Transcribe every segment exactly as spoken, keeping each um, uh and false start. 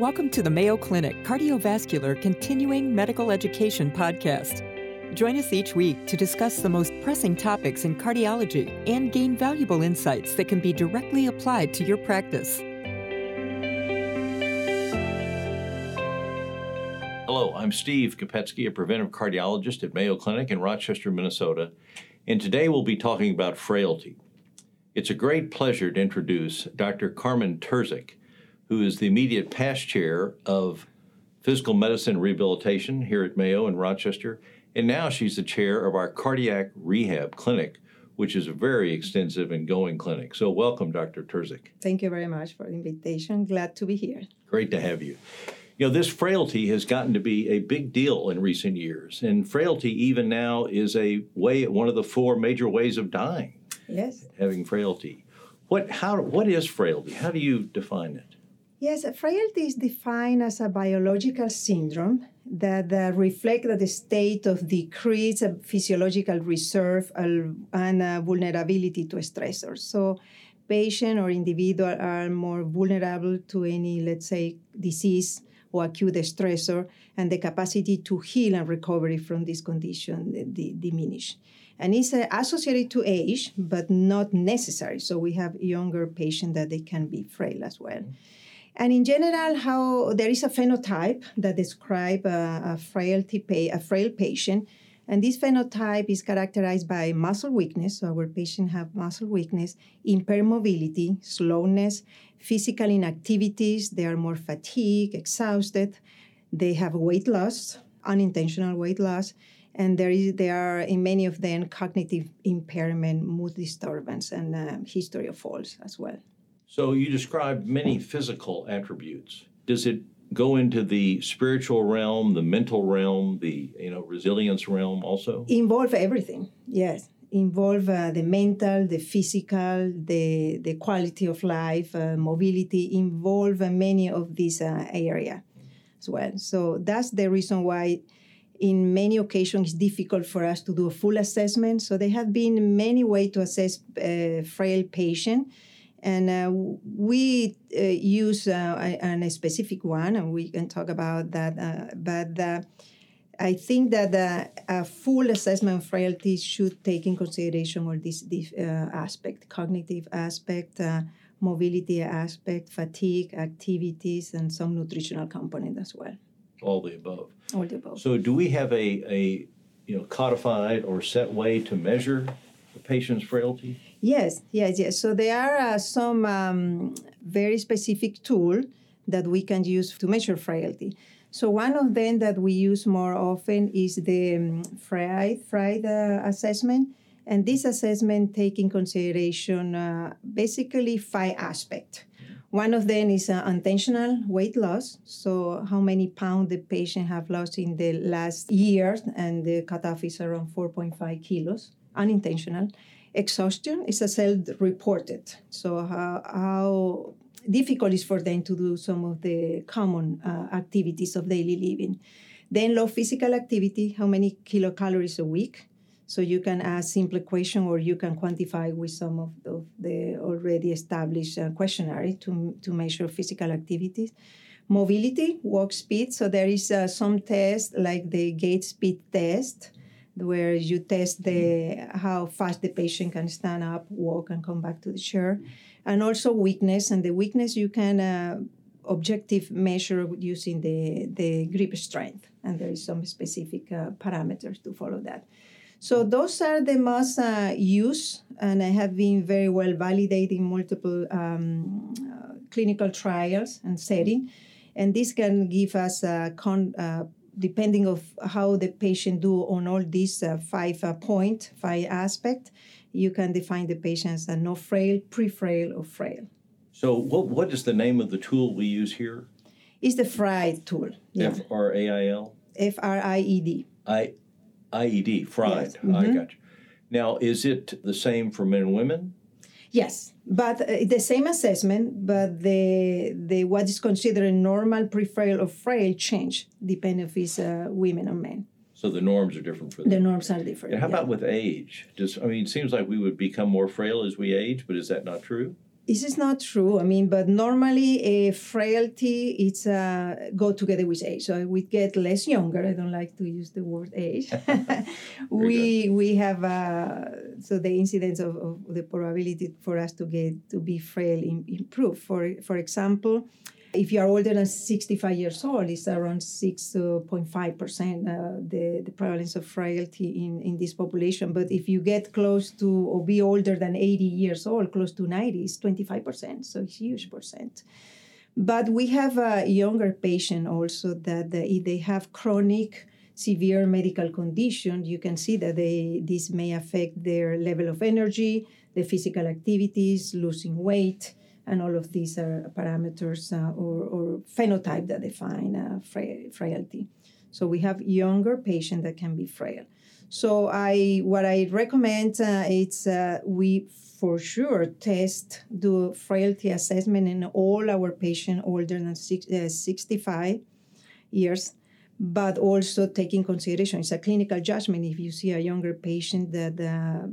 Welcome to the Mayo Clinic Cardiovascular Continuing Medical Education Podcast. Join us each week to discuss the most pressing topics in cardiology and gain valuable insights that can be directly applied to your practice. Hello, I'm Steve Kapetsky, a preventive cardiologist at Mayo Clinic in Rochester, Minnesota, and today we'll be talking about frailty. It's a great pleasure to introduce Doctor Carmen Terzic, who is the immediate past chair of physical medicine rehabilitation here at Mayo in Rochester, and now she's the chair of our cardiac rehab clinic, which is a very extensive and going clinic. So welcome, Doctor Terzic. Thank you very much for the invitation. Glad to be here. Great to have you. You know, this frailty has gotten to be a big deal in recent years, and frailty even now is a way, one of the four major ways of dying. Yes. Having frailty. What, how, what is frailty? How do you define it? Yes, frailty is defined as a biological syndrome that uh, reflects the state of decreased physiological reserve and uh, vulnerability to stressors. So patient or individual are more vulnerable to any, let's say, disease or acute stressor, and the capacity to heal and recovery from this condition d- d- diminish. And it's uh, associated to age, but not necessary. So we have younger patients that they can be frail as well. Mm-hmm. And in general, how there is a phenotype that describes a, a frailty, pa- a frail patient, and this phenotype is characterized by muscle weakness. So our patients have muscle weakness, impaired mobility, slowness, physical inactivities. They are more fatigued, exhausted. They have weight loss, unintentional weight loss, and there is there are in many of them cognitive impairment, mood disturbance, and uh, history of falls as well. So you described many physical attributes. Does it go into the spiritual realm, the mental realm, the you know resilience realm also? Involve everything, yes. Involve uh, the mental, the physical, the, the quality of life, uh, mobility, involve uh, many of these uh, areas as well. So that's the reason why in many occasions it's difficult for us to do a full assessment. So there have been many ways to assess uh, frail patient. And uh, we uh, use uh, a, a specific one, and we can talk about that. Uh, but uh, I think that uh, a full assessment of frailty should take in consideration all these uh, aspects, cognitive aspect, uh, mobility aspect, fatigue, activities, and some nutritional component as well. All the above. All the above. So do we have a, a you know codified or set way to measure the patient's frailty? Yes, yes, yes. So there are uh, some um, very specific tools that we can use to measure frailty. So one of them that we use more often is the um, FRIED, FRIED uh, assessment. And this assessment takes in consideration uh, basically five aspects. One of them is uh, intentional weight loss. So how many pounds the patient have lost in the last year, and the cutoff is around four point five kilos. Unintentional. Exhaustion is a self-reported. So how, how difficult it is for them to do some of the common uh, activities of daily living. Then low physical activity, how many kilocalories a week? So you can ask simple question, or you can quantify with some of, of the already established uh, questionnaire to, to measure physical activities. Mobility, walk speed. So there is uh, some tests like the gait speed test, where you test the how fast the patient can stand up, walk, and come back to the chair. And also weakness. And the weakness you can uh, objective measure using the, the grip strength. And there is some specific uh, parameters to follow that. So those are the most uh, used, and I have been very well validated in multiple um, uh, clinical trials and setting. And this can give us a con- uh, depending of how the patient do on all these uh, five uh, point, five aspect, you can define the patient as no frail, pre-frail, or frail. So what what is the name of the tool we use here? It's the FRIED tool. Yeah. F R A I L? F R I E D. I, I E D, FRIED. Yes. Mm-hmm. I got you. Now, is it the same for men and women? Yes, but uh, the same assessment, but the the what is considered normal, pre-frail, or frail change depending if it's uh, women or men. So the norms are different for them. The norms are different. And how yeah. about with age? Does I mean, it seems like we would become more frail as we age, but is that not true? This is not true. I mean, but normally uh, frailty, it's uh, go together with age. So we get less younger. I don't like to use the word age. we good. we have uh, so the incidence of, of the probability for us to get to be frail in, improve. For for example, if you are older than sixty-five years old, it's around six point five percent uh, the, the prevalence of frailty in, in this population. But if you get close to or be older than eighty years old, close to ninety, it's twenty-five percent. So it's a huge percent. But we have a younger patient also that if they have chronic severe medical condition, you can see that they this may affect their level of energy, their physical activities, losing weight. And all of these are parameters uh, or, or phenotype that define uh, fra- frailty. So we have younger patients that can be frail. So I, what I recommend uh, is uh, we for sure test the frailty assessment in all our patients older than six, uh, sixty-five years, but also take in consideration, it's a clinical judgment if you see a younger patient that uh,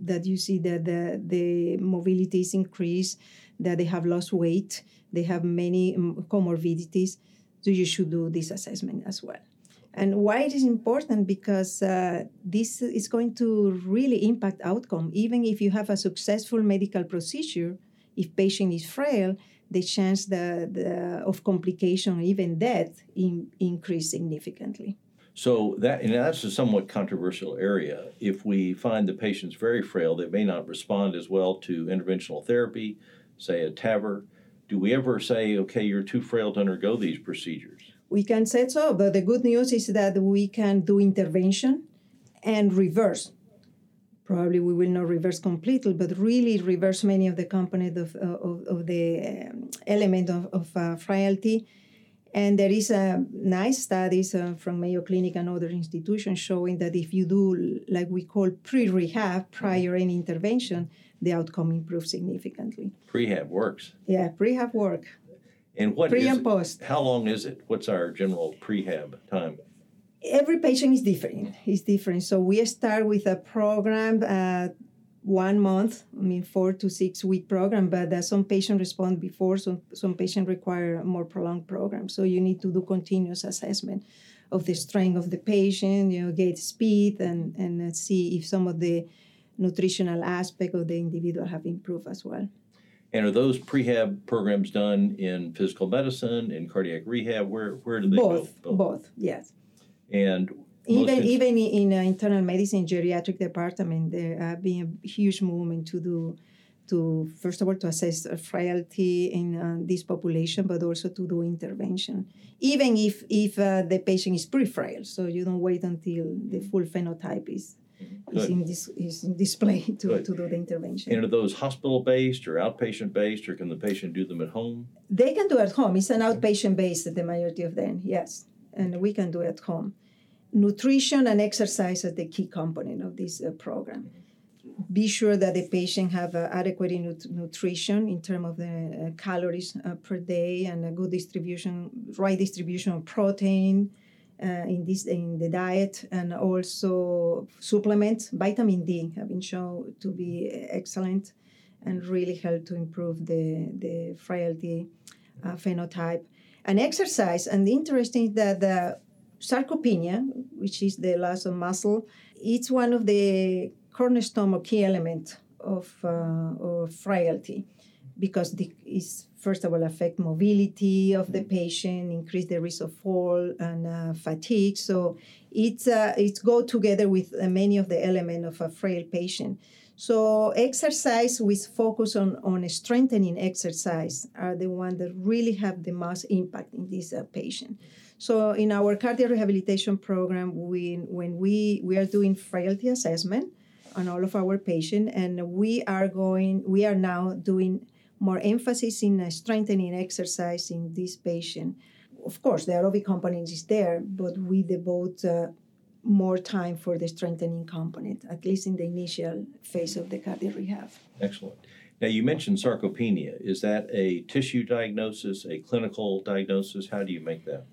that you see that the, the mobility is increased, that they have lost weight, they have many comorbidities, so you should do this assessment as well. And why it is important? Because uh, this is going to really impact outcome. Even if you have a successful medical procedure, if patient is frail, the chance the, the, of complication, even death, in, increase significantly. So that, and that's a somewhat controversial area. If we find the patient's very frail, they may not respond as well to interventional therapy, say a T A V R. Do we ever say, okay, you're too frail to undergo these procedures? We can say so, but the good news is that we can do intervention and reverse. Probably we will not reverse completely, but really reverse many of the components of, of, of the element of, of uh, frailty. And there is a nice studies uh, from Mayo Clinic and other institutions showing that if you do, like we call pre-rehab, prior any intervention, the outcome improves significantly. Prehab works. Yeah, prehab work. And what pre is and post. It? How long is it? What's our general prehab time? Every patient is different. It's different. So we start with a program uh, one month, I mean, four to six week program, but uh, some patients respond before, so some patients require a more prolonged program. So you need to do continuous assessment of the strength of the patient, you know, gait speed, and, and uh, see if some of the nutritional aspect of the individual have improved as well. And are those prehab programs done in physical medicine, in cardiac rehab? Where where do they both, go? Both, both, yes. And Even cons- even in uh, internal medicine, geriatric department, there have been a huge movement to do, to first of all, to assess frailty in uh, this population, but also to do intervention, even if, if uh, the patient is pre-frail. So you don't wait until the full phenotype is is in, dis- is in display to, to do the intervention. And are those hospital-based or outpatient-based, or can the patient do them at home? They can do at home. It's an outpatient-based, the majority of them, yes. And we can do at home. Nutrition and exercise are the key component of this uh, program. Be sure that the patient have uh, adequate nut- nutrition in terms of the uh, calories uh, per day and a good distribution, right distribution of protein uh, in this in the diet, and also supplements. Vitamin D have been shown to be excellent and really help to improve the the frailty uh, phenotype. And exercise. And the interesting is that the sarcopenia, which is the loss of muscle, it's one of the cornerstone or key element of, uh, of frailty, because it's first of all affect mobility of the patient, increase the risk of fall and uh, fatigue. So it's uh, it's go together with uh, many of the elements of a frail patient. So exercise with focus on, on strengthening exercise are the ones that really have the most impact in this uh, patient. So in our cardiac rehabilitation program, we, when we, we are doing frailty assessment on all of our patients, and we are going, we are now doing more emphasis in uh, strengthening exercise in this patient. Of course, the aerobic component is there, but we devote uh, more time for the strengthening component, at least in the initial phase of the cardiac rehab. Excellent. Now, you mentioned sarcopenia. Is that a tissue diagnosis, a clinical diagnosis? How do you make that?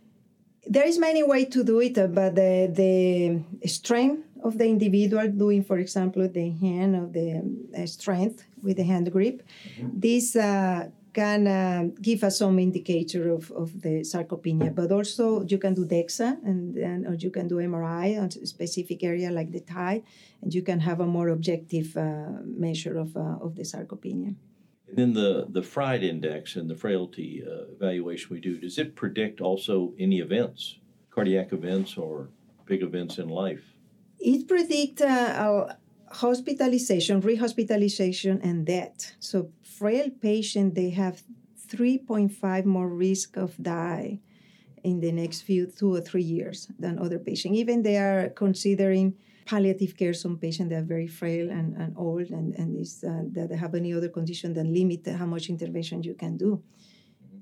There is many ways to do it, but the, the strength of the individual doing, for example, the hand of the uh, strength with the hand grip. Mm-hmm. This uh, can uh, give us some indicator of, of the sarcopenia, but also you can do DEXA and, and or you can do M R I on a specific area like the thigh, and you can have a more objective uh, measure of, uh, of the sarcopenia. And then the, the FRIED index and the frailty uh, evaluation we do, does it predict also any events, cardiac events or big events in life? It predicts uh, hospitalization, rehospitalization, and death. So frail patients, they have three point five more risk of die in the next few two or three years than other patients. Even they are considering palliative care, some patients that are very frail and, and old and, and is, uh, that have any other condition that limit how much intervention you can do.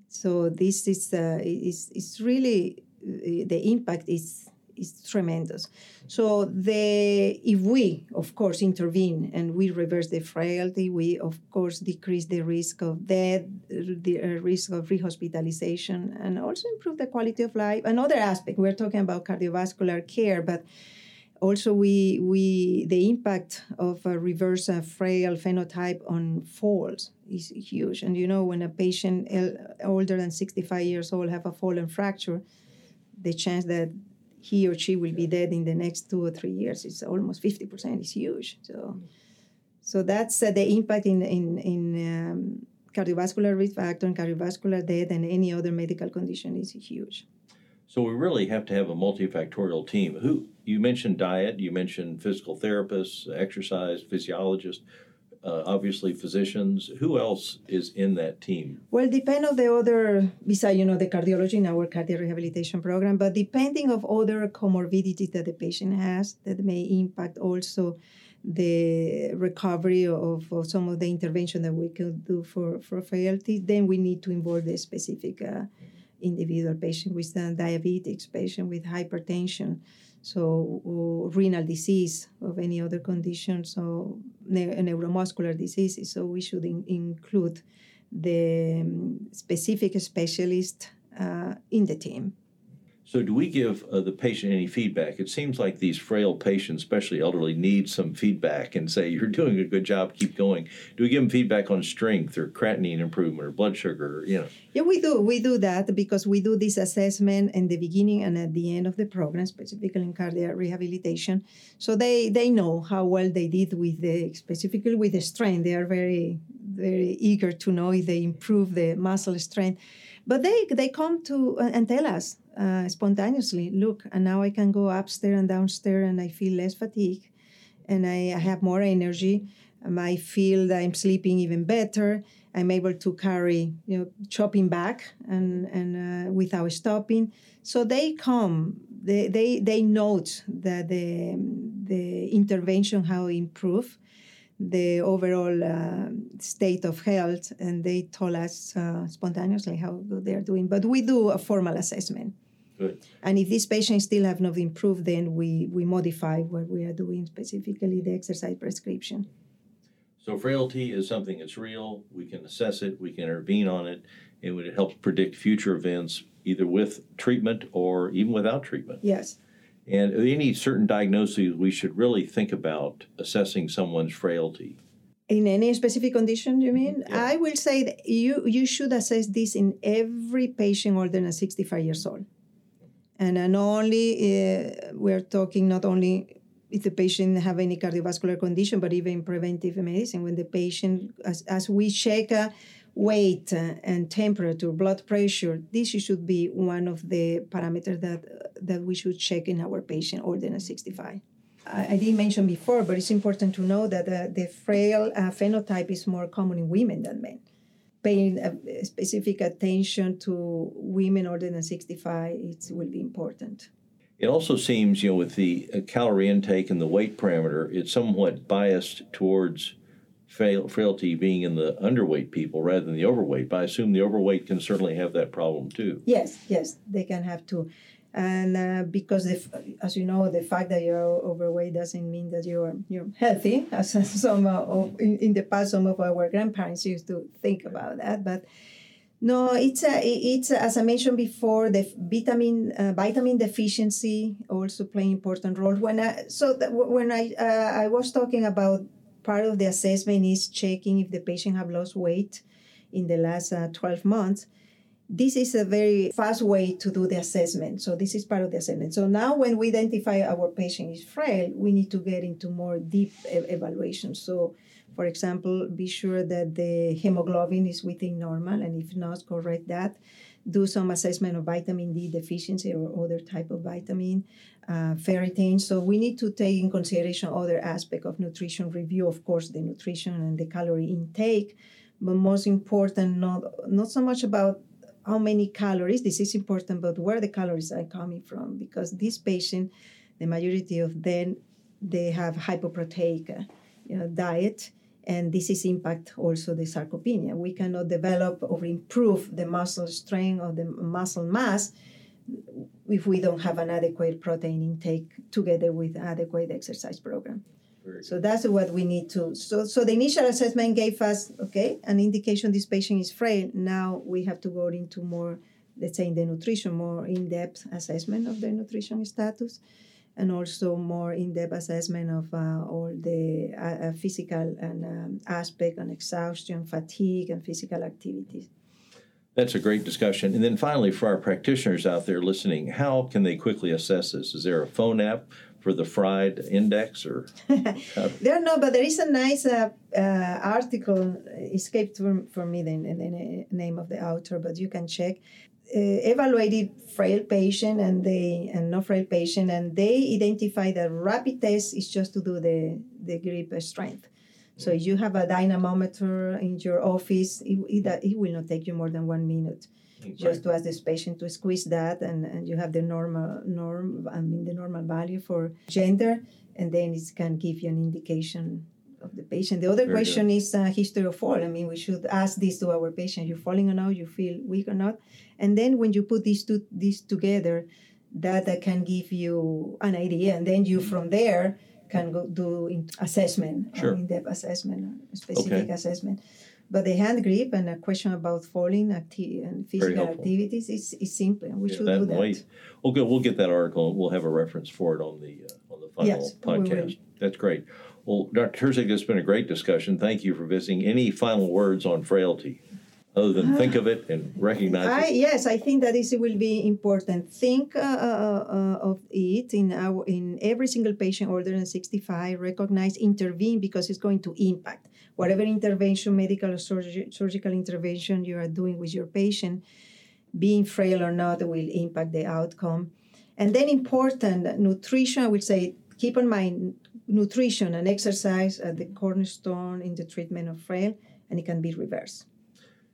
So this is uh, is it's really, the impact is, is tremendous. So the if we, of course, intervene and we reverse the frailty, we, of course, decrease the risk of death, the risk of rehospitalization, and also improve the quality of life. Another aspect, we're talking about cardiovascular care, but also, we we the impact of a reverse uh, frail phenotype on falls is huge. And you know, when a patient el- older than sixty-five years old have a fall and fracture, the chance that he or she will be dead in the next two or three years is almost fifty percent. It's huge. So, so that's uh, the impact in in in um, cardiovascular risk factor and cardiovascular death and any other medical condition is huge. So we really have to have a multifactorial team. Who you mentioned diet, you mentioned physical therapists, exercise, physiologists, uh, obviously physicians. Who else is in that team? Well, depend on the other, besides, you know, the cardiology in our cardiac rehabilitation program, but depending on other comorbidities that the patient has that may impact also the recovery of, of some of the intervention that we can do for, for frailty, then we need to involve the specific uh, individual patient with uh, diabetics, patient with hypertension, so uh, renal disease of any other condition, so ne- neuromuscular diseases. So we should in- include the um, specific specialist uh, in the team. So do we give uh, the patient any feedback? It seems like these frail patients, especially elderly, need some feedback and say, you're doing a good job, keep going. Do we give them feedback on strength or creatinine improvement or blood sugar? Or, you know? Yeah, we do. We do that because we do this assessment in the beginning and at the end of the program, specifically in cardiac rehabilitation. So they, they know how well they did with the, specifically with the strength. They are very, very eager to know if they improve the muscle strength. But they, they come to uh, and tell us, Uh, spontaneously, look, and now I can go upstairs and downstairs and I feel less fatigue and I, I have more energy. Um, I feel that I'm sleeping even better. I'm able to carry, you know, chopping back and, and uh, without stopping. So they come, they they, they note that the, the intervention, how improve the overall uh, state of health, and they told us uh, spontaneously how they're doing. But we do a formal assessment. Good. And if these patients still have not improved, then we, we modify what we are doing, specifically the exercise prescription. So frailty is something that's real. We can assess it. We can intervene on it. It would help predict future events, either with treatment or even without treatment. Yes. And any certain diagnoses we should really think about assessing someone's frailty. In any specific condition, you mean? Yeah. I will say that you, you should assess this in every patient older than sixty-five years old. And not only, uh, we're talking not only if the patient have any cardiovascular condition, but even preventive medicine. When the patient, as, as we check uh, weight uh, and temperature, blood pressure, this should be one of the parameters that uh, that we should check in our patient older than sixty-five. I, I didn't mention before, but it's important to know that uh, the frail uh, phenotype is more common in women than men. Paying uh, specific attention to women older than sixty-five, it will be important. It also seems, you know, with the calorie intake and the weight parameter, it's somewhat biased towards frail, frailty being in the underweight people rather than the overweight. But I assume the overweight can certainly have that problem too. Yes, yes, they can have too. And uh, because, the, as you know, the fact that you're overweight doesn't mean that you're you're healthy. As some uh, of, in, in the past, some of our grandparents used to think about that. But No, it's a, it's a, as I mentioned before, the vitamin uh, vitamin deficiency also play an important role. When I, so that w- when I uh, I was talking about part of the assessment is checking if the patient have lost weight in the last uh, twelve months. This is a very fast way to do the assessment. So this is part of the assessment. So now when we identify our patient is frail, we need to get into more deep e- evaluation. So, for example, be sure that the hemoglobin is within normal, and if not, correct that. Do some assessment of vitamin D deficiency or other type of vitamin, uh, ferritin. So we need to take in consideration other aspects of nutrition review, of course, the nutrition and the calorie intake, but most important, not not so much about how many calories, this is important, but where the calories are coming from, because this patient, the majority of them, they have hypoproteic uh, you know, diet, and this is impact also the sarcopenia. We cannot develop or improve the muscle strength or the muscle mass if we don't have an adequate protein intake together with adequate exercise program. So that's what we need to. So, so the initial assessment gave us, okay, an indication this patient is frail. Now we have to go into more, let's say, in the nutrition, more in-depth assessment of their nutrition status, and also more in-depth assessment of uh, all the uh, physical and um, aspect and exhaustion, fatigue, and physical activities. That's a great discussion. And then finally, for our practitioners out there listening, how can they quickly assess this? Is there a phone app for the FRIED index? Or uh, there no, but there is a nice uh, uh, article, escaped from, from me the, the name of the author, but you can check. Uh, evaluated frail patient and they and no frail patient, and they identify that rapid test is just to do the, the grip strength. So if you have a dynamometer in your office, it, it, it will not take you more than one minute. Right. Just to ask this patient to squeeze that, and, and you have the normal norm, I mean the normal value for gender, and then it can give you an indication of the patient. The other Very question good. is uh, history of fall. I mean, we should ask this to our patient: you falling or not? You feel weak or not? And then when you put these two these together, that, that can give you an idea, and then you from there can go do assessment, sure. in-depth assessment, specific okay. assessment. But the hand grip and a question about falling acti- and physical activities is, is simple. We yeah, should that do that. Wait. Okay, we'll get that article, and we'll have a reference for it on the uh, on the final yes, podcast. That's great. Well, Doctor Terzic, it's been a great discussion. Thank you for visiting. Any final words on frailty, other than uh, think of it and recognize I, it? Yes, I think that this will be important. Think uh, uh, of it in our, in every single patient older than sixty-five. Recognize, intervene, because it's going to impact. Whatever intervention, medical or surg- surgical intervention you are doing with your patient, being frail or not, will impact the outcome. And then important, nutrition, I would say, keep in mind, nutrition and exercise are the cornerstone in the treatment of frail, and it can be reversed.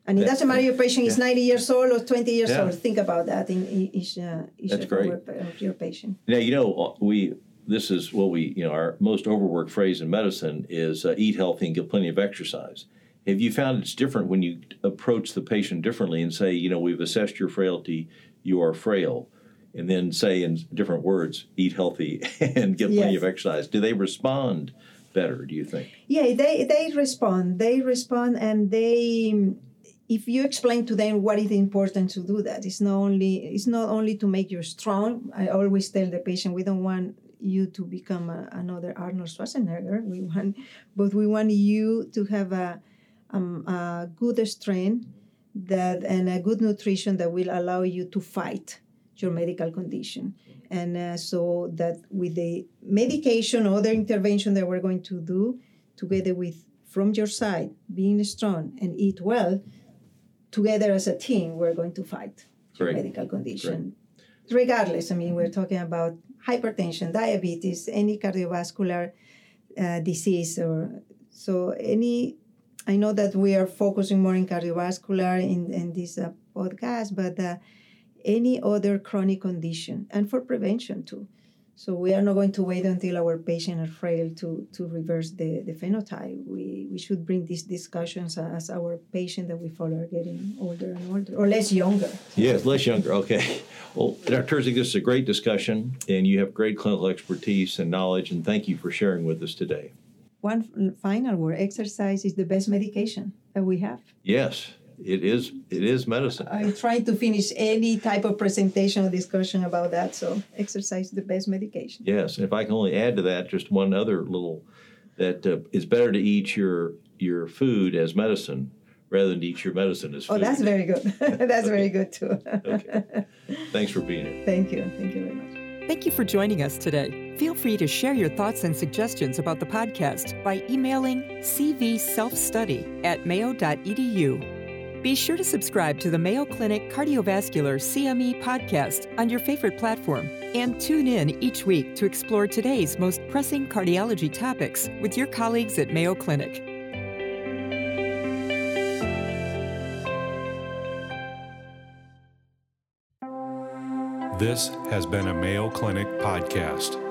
And it doesn't matter your patient yeah. is ninety years old or twenty years yeah. old. Think about that in each, uh, each of your, your patient. Now, you know, we this is what we, you know, our most overworked phrase in medicine is uh, eat healthy and get plenty of exercise. Have you found it's different when you approach the patient differently and say, you know, we've assessed your frailty, you are frail, and then say in different words, eat healthy and get yes. plenty of exercise? Do they respond better, do you think? Yeah, they, they respond. They respond, and they... If you explain to them what is important to do that, it's not only it's not only to make you strong. I always tell the patient, we don't want you to become a, another Arnold Schwarzenegger. We want, but we want you to have a, um, a good strength that and a good nutrition that will allow you to fight your medical condition. And uh, so that with the medication, other intervention that we're going to do, together with from your side, being strong and eat well, together as a team, we're going to fight the medical condition. Great. Regardless, I mean, we're talking about hypertension, diabetes, any cardiovascular uh, disease, or so any. I know that we are focusing more in cardiovascular in, in this uh, podcast, but uh, any other chronic condition, and for prevention too. So we are not going to wait until our patient are frail to, to reverse the, the phenotype. We we should bring these discussions as our patient that we follow are getting older and older, or less younger. Yes, less younger. Okay. Well, Doctor Terzic, this is a great discussion, and you have great clinical expertise and knowledge, and thank you for sharing with us today. One final word: exercise is the best medication that we have. Yes. it is it is medicine. I'm trying to finish any type of presentation or discussion about that. So exercise is the best medication. Yes. If I can only add to that just one other little, that uh, it's better to eat your your food as medicine rather than eat your medicine as food. Oh, that's very good. That's okay. Very good, too. Okay. Thanks for being here. Thank you. Thank you very much. Thank you for joining us today. Feel free to share your thoughts and suggestions about the podcast by emailing c v self study at mayo dot e d u. Be sure to subscribe to the Mayo Clinic Cardiovascular C M E podcast on your favorite platform and tune in each week to explore today's most pressing cardiology topics with your colleagues at Mayo Clinic. This has been a Mayo Clinic podcast.